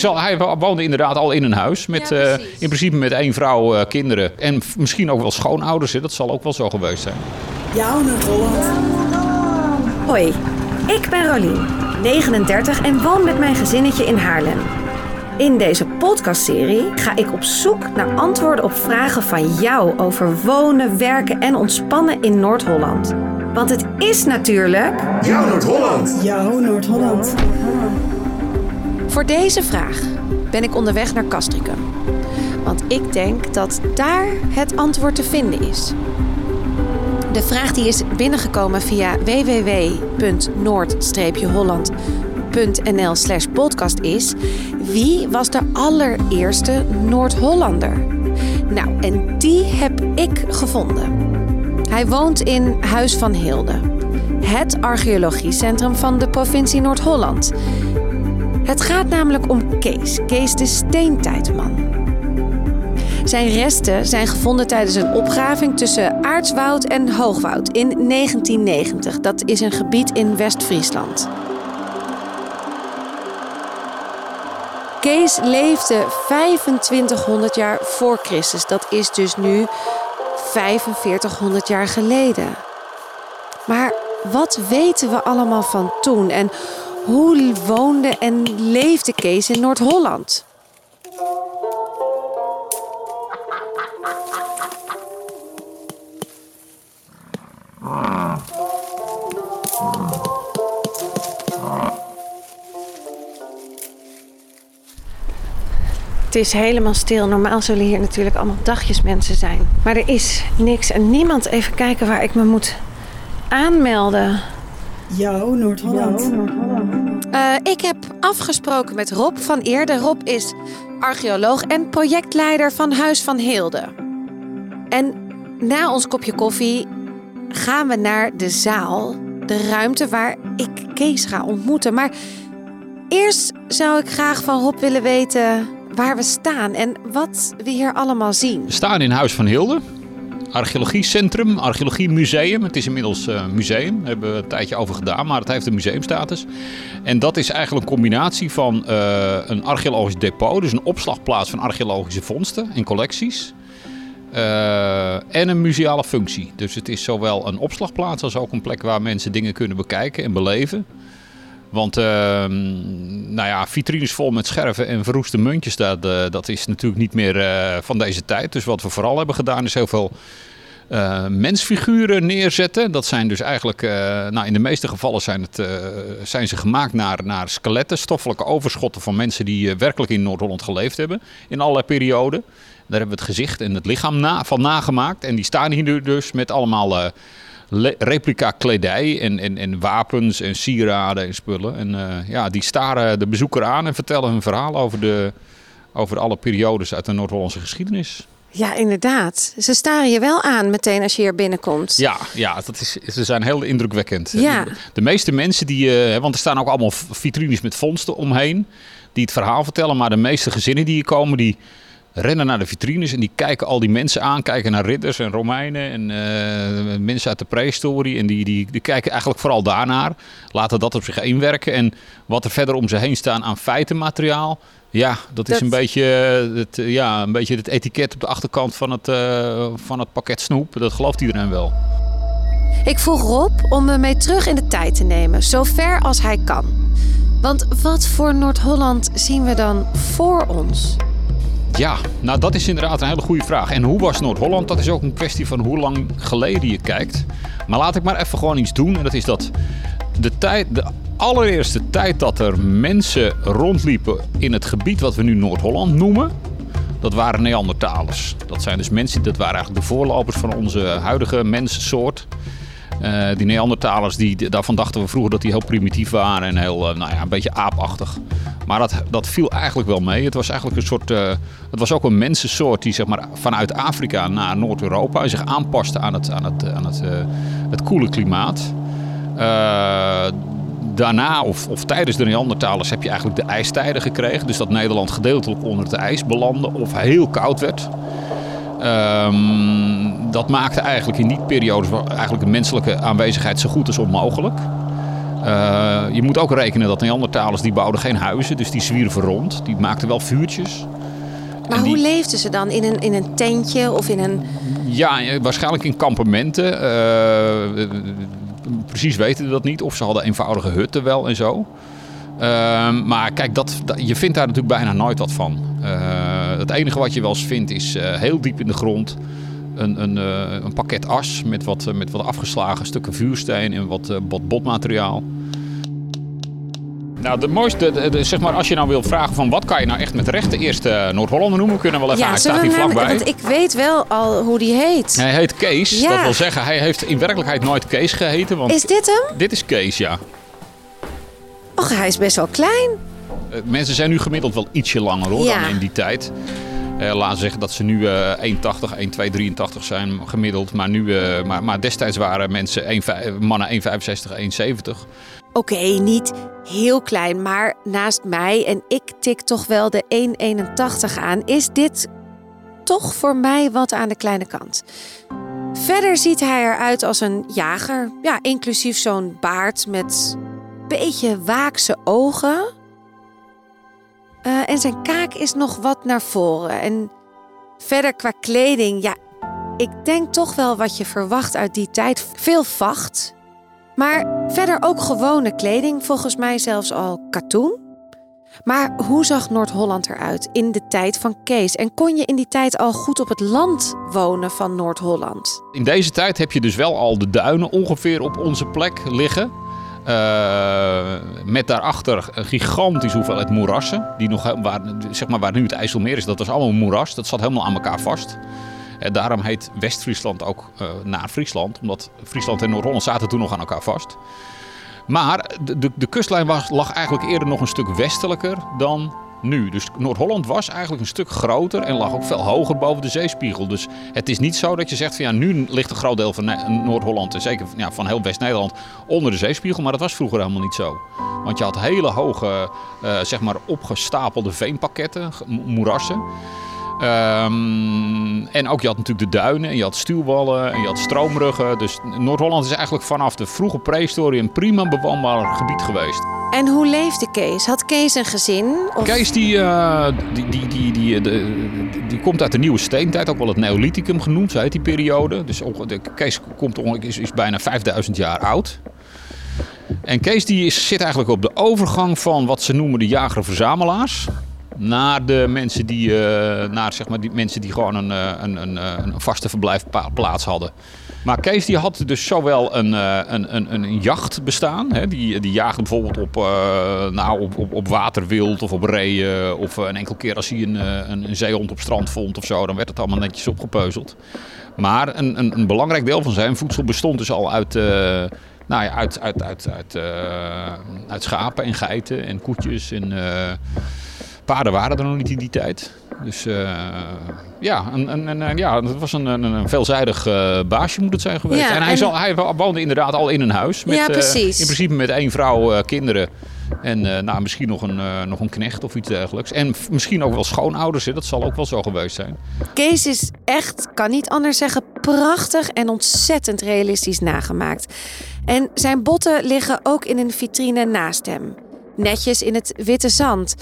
Hij woonde inderdaad al in een huis. Met, ja, in principe met 1 vrouw, kinderen. En misschien ook wel schoonouders. Hè? Dat zal ook wel zo geweest zijn. Jouw Noord-Holland. Hoi, ik ben Rolien, 39 en woon met mijn gezinnetje in Haarlem. In deze podcastserie ga ik op zoek naar antwoorden op vragen van jou over wonen, werken en ontspannen in Noord-Holland. Want het is natuurlijk... Jouw Noord-Holland! Jouw Noord-Holland! Voor deze vraag ben ik onderweg naar Kastricum. Want ik denk dat daar het antwoord te vinden is. De vraag die is binnengekomen via www.noord-holland.nl/podcast is... Wie was de allereerste Noord-Hollander? Nou, en die heb ik gevonden. Hij woont in Huis van Hilde, het archeologiecentrum van de provincie Noord-Holland. Het gaat namelijk om Kees, Kees de Steentijdman. Zijn resten zijn gevonden tijdens een opgraving tussen Aardswoud en Hoogwoud in 1990. Dat is een gebied in West-Friesland. Kees leefde 2500 jaar voor Christus. Dat is dus nu 4500 jaar geleden. Maar wat weten we allemaal van toen? En hoe woonde en leefde Kees in Noord-Holland? Het is helemaal stil. Normaal zullen hier natuurlijk allemaal dagjes mensen zijn. Maar er is niks en niemand. Even kijken waar ik me moet aanmelden. Jouw Noord-Holland. Ik heb afgesproken met Rob van Eerde. Rob is archeoloog en projectleider van Huis van Hilde. En na ons kopje koffie gaan we naar de zaal. De ruimte waar ik Kees ga ontmoeten. Maar eerst zou ik graag van Rob willen weten... waar we staan en wat we hier allemaal zien. We staan in Huis van Hilde. Archeologiecentrum, archeologiemuseum. Het is inmiddels een museum. Daar hebben we een tijdje over gedaan, maar het heeft een museumstatus. En dat is eigenlijk een combinatie van een archeologisch depot. Dus een opslagplaats van archeologische vondsten en collecties. En een museale functie. Dus het is zowel een opslagplaats als ook een plek waar mensen dingen kunnen bekijken en beleven. Want vitrines vol met scherven en verroeste muntjes, dat is natuurlijk niet meer van deze tijd. Dus wat we vooral hebben gedaan is heel veel mensfiguren neerzetten. Dat zijn dus eigenlijk, in de meeste gevallen zijn ze gemaakt naar skeletten, stoffelijke overschotten van mensen die werkelijk in Noord-Holland geleefd hebben. In allerlei perioden. Daar hebben we het gezicht en het lichaam van nagemaakt. En die staan hier nu dus met allemaal... replica kledij en wapens en sieraden en spullen. En die staren de bezoeker aan en vertellen hun verhaal over alle periodes uit de Noord-Hollandse geschiedenis. Ja, inderdaad. Ze staren je wel aan meteen als je hier binnenkomt. Ja, ze zijn heel indrukwekkend. Ja. De meeste mensen die... want er staan ook allemaal vitrines met vondsten omheen die het verhaal vertellen. Maar de meeste gezinnen die hier komen, die... rennen naar de vitrines en die kijken al die mensen aan. Kijken naar ridders en Romeinen en mensen uit de prehistorie. En die kijken eigenlijk vooral daarnaar. Laten dat op zich inwerken. En wat er verder om ze heen staan aan feitenmateriaal. Ja, dat is een beetje het etiket op de achterkant van het pakket snoep. Dat gelooft iedereen wel. Ik vroeg Rob om me mee terug in de tijd te nemen. Zo ver als hij kan. Want wat voor Noord-Holland zien we dan voor ons? Ja, nou dat is inderdaad een hele goede vraag. En hoe was Noord-Holland? Dat is ook een kwestie van hoe lang geleden je kijkt. Maar laat ik maar even gewoon iets doen. En dat is dat de allereerste tijd dat er mensen rondliepen in het gebied wat we nu Noord-Holland noemen. Dat waren Neandertalers. Dat zijn dus mensen, dat waren eigenlijk de voorlopers van onze huidige mensensoort. Die Neandertalers, daarvan dachten we vroeger dat die heel primitief waren en heel, een beetje aapachtig. Maar dat viel eigenlijk wel mee. Het was eigenlijk een soort, het was ook een mensensoort die zeg maar, vanuit Afrika naar Noord-Europa zich aanpaste aan het koele klimaat. Daarna of tijdens de Neandertalers heb je eigenlijk de ijstijden gekregen. Dus dat Nederland gedeeltelijk onder het ijs belandde of heel koud werd. Dat maakte eigenlijk in die periode de menselijke aanwezigheid zo goed als onmogelijk. Je moet ook rekenen dat Neandertalers, die bouwden geen huizen, dus die zwierven rond. Die maakten wel vuurtjes. Maar hoe leefden ze dan? In een tentje of in een... Ja, waarschijnlijk in kampementen. Precies weten we dat niet. Of ze hadden eenvoudige hutten wel en zo. Maar kijk, je vindt daar natuurlijk bijna nooit wat van. Het enige wat je wel eens vindt is heel diep in de grond... Een pakket as met wat afgeslagen stukken vuursteen en wat botmateriaal. Nou, de mooiste, zeg maar, als je nou wilt vragen van wat kan je nou echt met recht de eerste Noord-Hollander noemen, kunnen we wel even, ja, hij staat hier vlakbij. Want ik weet wel al hoe die heet. Hij heet Kees, ja. Dat wil zeggen, hij heeft in werkelijkheid nooit Kees geheten. Want is dit hem? Dit is Kees, ja. Och, hij is best wel klein. Mensen zijn nu gemiddeld wel ietsje langer hoor, dan in die tijd. Laten zeggen dat ze nu 1,80, 1,2, 83 zijn gemiddeld. Maar, maar destijds waren mannen 1,65, 1,70. Oké, niet heel klein, maar naast mij, en ik tik toch wel de 1,81 aan... is dit toch voor mij wat aan de kleine kant. Verder ziet hij eruit als een jager. Ja, inclusief zo'n baard met een beetje waakse ogen... En zijn kaak is nog wat naar voren. En verder qua kleding, ja, ik denk toch wel wat je verwacht uit die tijd. Veel vacht. Maar verder ook gewone kleding, volgens mij zelfs al katoen. Maar hoe zag Noord-Holland eruit in de tijd van Kees? En kon je in die tijd al goed op het land wonen van Noord-Holland? In deze tijd heb je dus wel al de duinen ongeveer op onze plek liggen. Met daarachter een gigantische hoeveelheid moerassen. Die nog, waar nu het IJsselmeer is, dat was allemaal moeras. Dat zat helemaal aan elkaar vast. Daarom heet West-Friesland ook naar Friesland. Omdat Friesland en Noord-Holland zaten toen nog aan elkaar vast. Maar de kustlijn lag eigenlijk eerder nog een stuk westelijker dan nu. Dus Noord-Holland was eigenlijk een stuk groter en lag ook veel hoger boven de zeespiegel. Dus het is niet zo dat je zegt van ja, nu ligt een groot deel van Noord-Holland en zeker van heel West-Nederland onder de zeespiegel. Maar dat was vroeger helemaal niet zo. Want je had hele hoge, opgestapelde veenpakketten, moerassen. En ook je had natuurlijk de duinen en je had stuwwallen en je had stroomruggen. Dus Noord-Holland is eigenlijk vanaf de vroege prehistorie een prima bewoonbaar gebied geweest. En hoe leefde Kees? Had Kees een gezin? Of... Kees die komt uit de Nieuwe Steentijd, ook wel het Neolithicum genoemd, zo heet die periode. Dus Kees is bijna 5000 jaar oud. En Kees zit eigenlijk op de overgang van wat ze noemen de jager-verzamelaars... naar de mensen die gewoon een vaste verblijfplaats hadden. Maar Kees die had dus zowel een jacht bestaan. Hè? Die jaagde bijvoorbeeld op waterwild of op reeën. Of een enkel keer als hij een zeehond op strand vond of zo. Dan werd het allemaal netjes opgepeuzeld. Maar een belangrijk deel van zijn voedsel bestond dus al uit... uit schapen en geiten en koetjes en... Paarden waren er nog niet in die tijd. Dus het was een veelzijdig baasje moet het zijn geweest. Ja, en hij woonde inderdaad al in een huis. Met, ja, precies. In principe met 1 vrouw, kinderen en misschien nog een knecht of iets dergelijks. En misschien ook wel schoonouders, hè. Dat zal ook wel zo geweest zijn. Kees is echt, kan niet anders zeggen, prachtig en ontzettend realistisch nagemaakt. En zijn botten liggen ook in een vitrine naast hem. Netjes in het witte zand.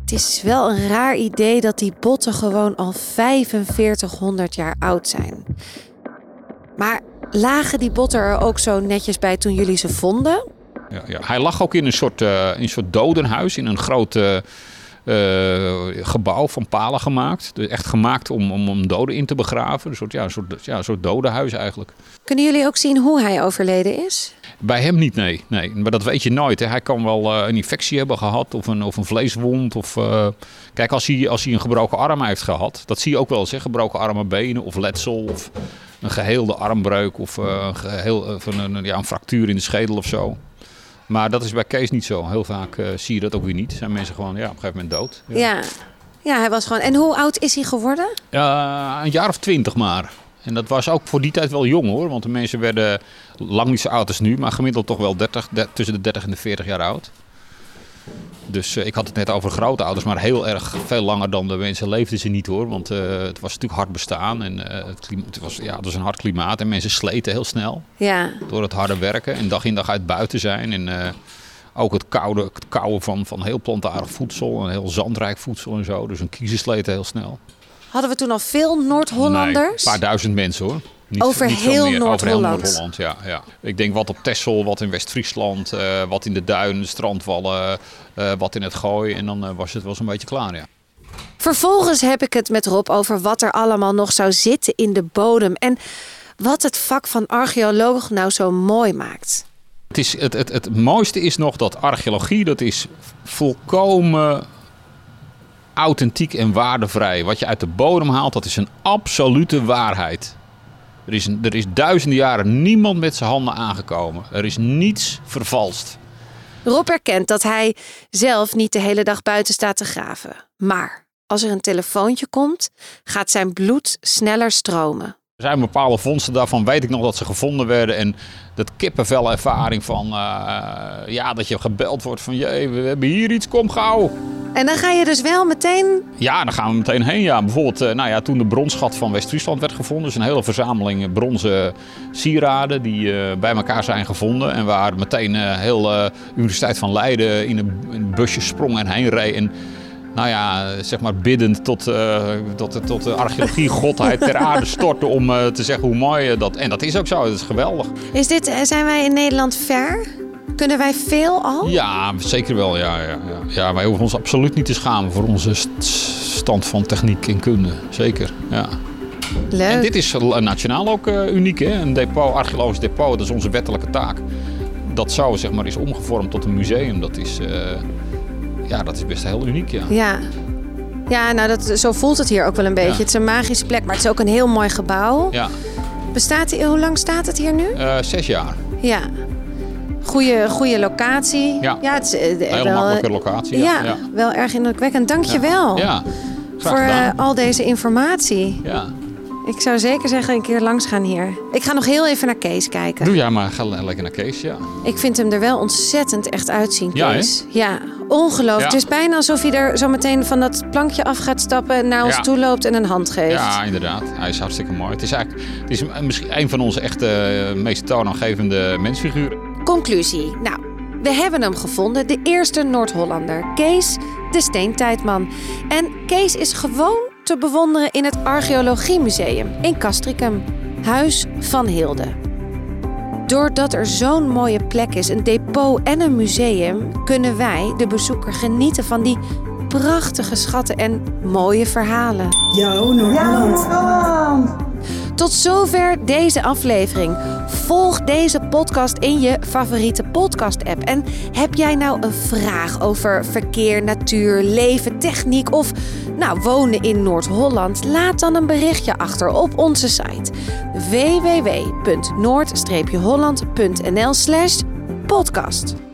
Het is wel een raar idee dat die botten gewoon al 4500 jaar oud zijn. Maar lagen die botten er ook zo netjes bij toen jullie ze vonden? Ja. Hij lag ook in een soort dodenhuis, in een groot gebouw van palen gemaakt. Dus echt gemaakt om doden in te begraven. Een soort dodenhuis eigenlijk. Kunnen jullie ook zien hoe hij overleden is? Bij hem niet, nee. Maar dat weet je nooit. Hè. Hij kan wel een infectie hebben gehad of een vleeswond. Kijk, als hij een gebroken arm heeft gehad, dat zie je ook wel eens. Hè. Gebroken armen, benen of letsel of een geheelde armbreuk of een fractuur in de schedel of zo. Maar dat is bij Kees niet zo. Heel vaak zie je dat ook weer niet. Zijn mensen gewoon op een gegeven moment dood. Ja, hij was gewoon... En hoe oud is hij geworden? Een jaar of 20 maar. En dat was ook voor die tijd wel jong hoor. Want de mensen werden lang niet zo oud als nu. Maar gemiddeld toch wel tussen de 30 en de 40 jaar oud. Dus ik had het net over grootouders, maar heel erg veel langer dan de mensen leefden ze niet hoor. Want het was natuurlijk hard bestaan en het was een hard klimaat en mensen sleten heel snel. Ja. Door het harde werken en dag in dag uit buiten zijn. En ook het kouwen van heel plantaardig voedsel en heel zandrijk voedsel en zo. Dus een kiezer sleten heel snel. Hadden we toen al veel Noord-Hollanders? Nee, een paar duizend mensen hoor. Over heel Noord-Holland, ja. Ik denk wat op Texel, wat in West-Friesland, wat in de duinen, strandwallen, wat in het Gooi. En dan was het wel zo'n beetje klaar, ja. Vervolgens heb ik het met Rob over wat er allemaal nog zou zitten in de bodem. En wat het vak van archeoloog nou zo mooi maakt. Het mooiste is nog dat archeologie, dat is volkomen authentiek en waardevrij. Wat je uit de bodem haalt, dat is een absolute waarheid. Er is duizenden jaren niemand met zijn handen aangekomen. Er is niets vervalst. Rob erkent dat hij zelf niet de hele dag buiten staat te graven. Maar als er een telefoontje komt, gaat zijn bloed sneller stromen. Er zijn bepaalde vondsten, daarvan weet ik nog dat ze gevonden werden. En dat kippenvel ervaring van dat je gebeld wordt van jee, we hebben hier iets, kom gauw. En dan ga je dus wel meteen... Ja, dan gaan we meteen heen. Ja. Bijvoorbeeld toen de bronsschat van West-Friesland werd gevonden. Dus een hele verzameling bronzen sieraden die bij elkaar zijn gevonden. En waar meteen heel Universiteit van Leiden in een busje sprong en heen reed. En biddend tot de archeologie-godheid ter aarde stortte om te zeggen hoe mooi dat... En dat is ook zo, dat is geweldig. Zijn wij in Nederland ver? Kunnen wij veel al? Ja, zeker wel. Ja, wij hoeven ons absoluut niet te schamen voor onze stand van techniek en kunde. Zeker, ja. Leuk. En dit is nationaal ook uniek, hè? Een depot, archeologisch depot, dat is onze wettelijke taak. Dat zou, zeg maar, is omgevormd tot een museum. Dat is, dat is best heel uniek, ja. Ja. Ja, zo voelt het hier ook wel een beetje. Ja. Het is een magische plek, maar het is ook een heel mooi gebouw. Ja. Hoe lang staat het hier nu? 6 jaar. Ja. Goede locatie. Ja, het is een hele makkelijke locatie. Ja, wel erg indrukwekkend. Dank je wel voor al deze informatie. Ja. Ik zou zeker zeggen een keer langs gaan hier. Ik ga nog heel even naar Kees kijken. Doe jij maar, ga lekker naar Kees, ja. Ik vind hem er wel ontzettend echt uitzien, Kees. Ja, ongelooflijk. Ja. Het is bijna alsof hij er zo meteen van dat plankje af gaat stappen en naar ons toe loopt en een hand geeft. Ja, inderdaad. Hij is hartstikke mooi. Het is misschien een van onze echte meest toonaangevende mensfiguren. Conclusie. We hebben hem gevonden. De eerste Noord-Hollander. Kees de Steentijdman. En Kees is gewoon te bewonderen in het Archeologiemuseum in Kastricum. Huis van Hilde. Doordat er zo'n mooie plek is, een depot en een museum, kunnen wij, de bezoeker, genieten van die prachtige schatten en mooie verhalen. Jouw Noord-Holland. Tot zover deze aflevering. Volg deze podcast in je favoriete podcast-app. En heb jij nou een vraag over verkeer, natuur, leven, techniek of wonen in Noord-Holland? Laat dan een berichtje achter op onze site www.noord-holland.nl/podcast.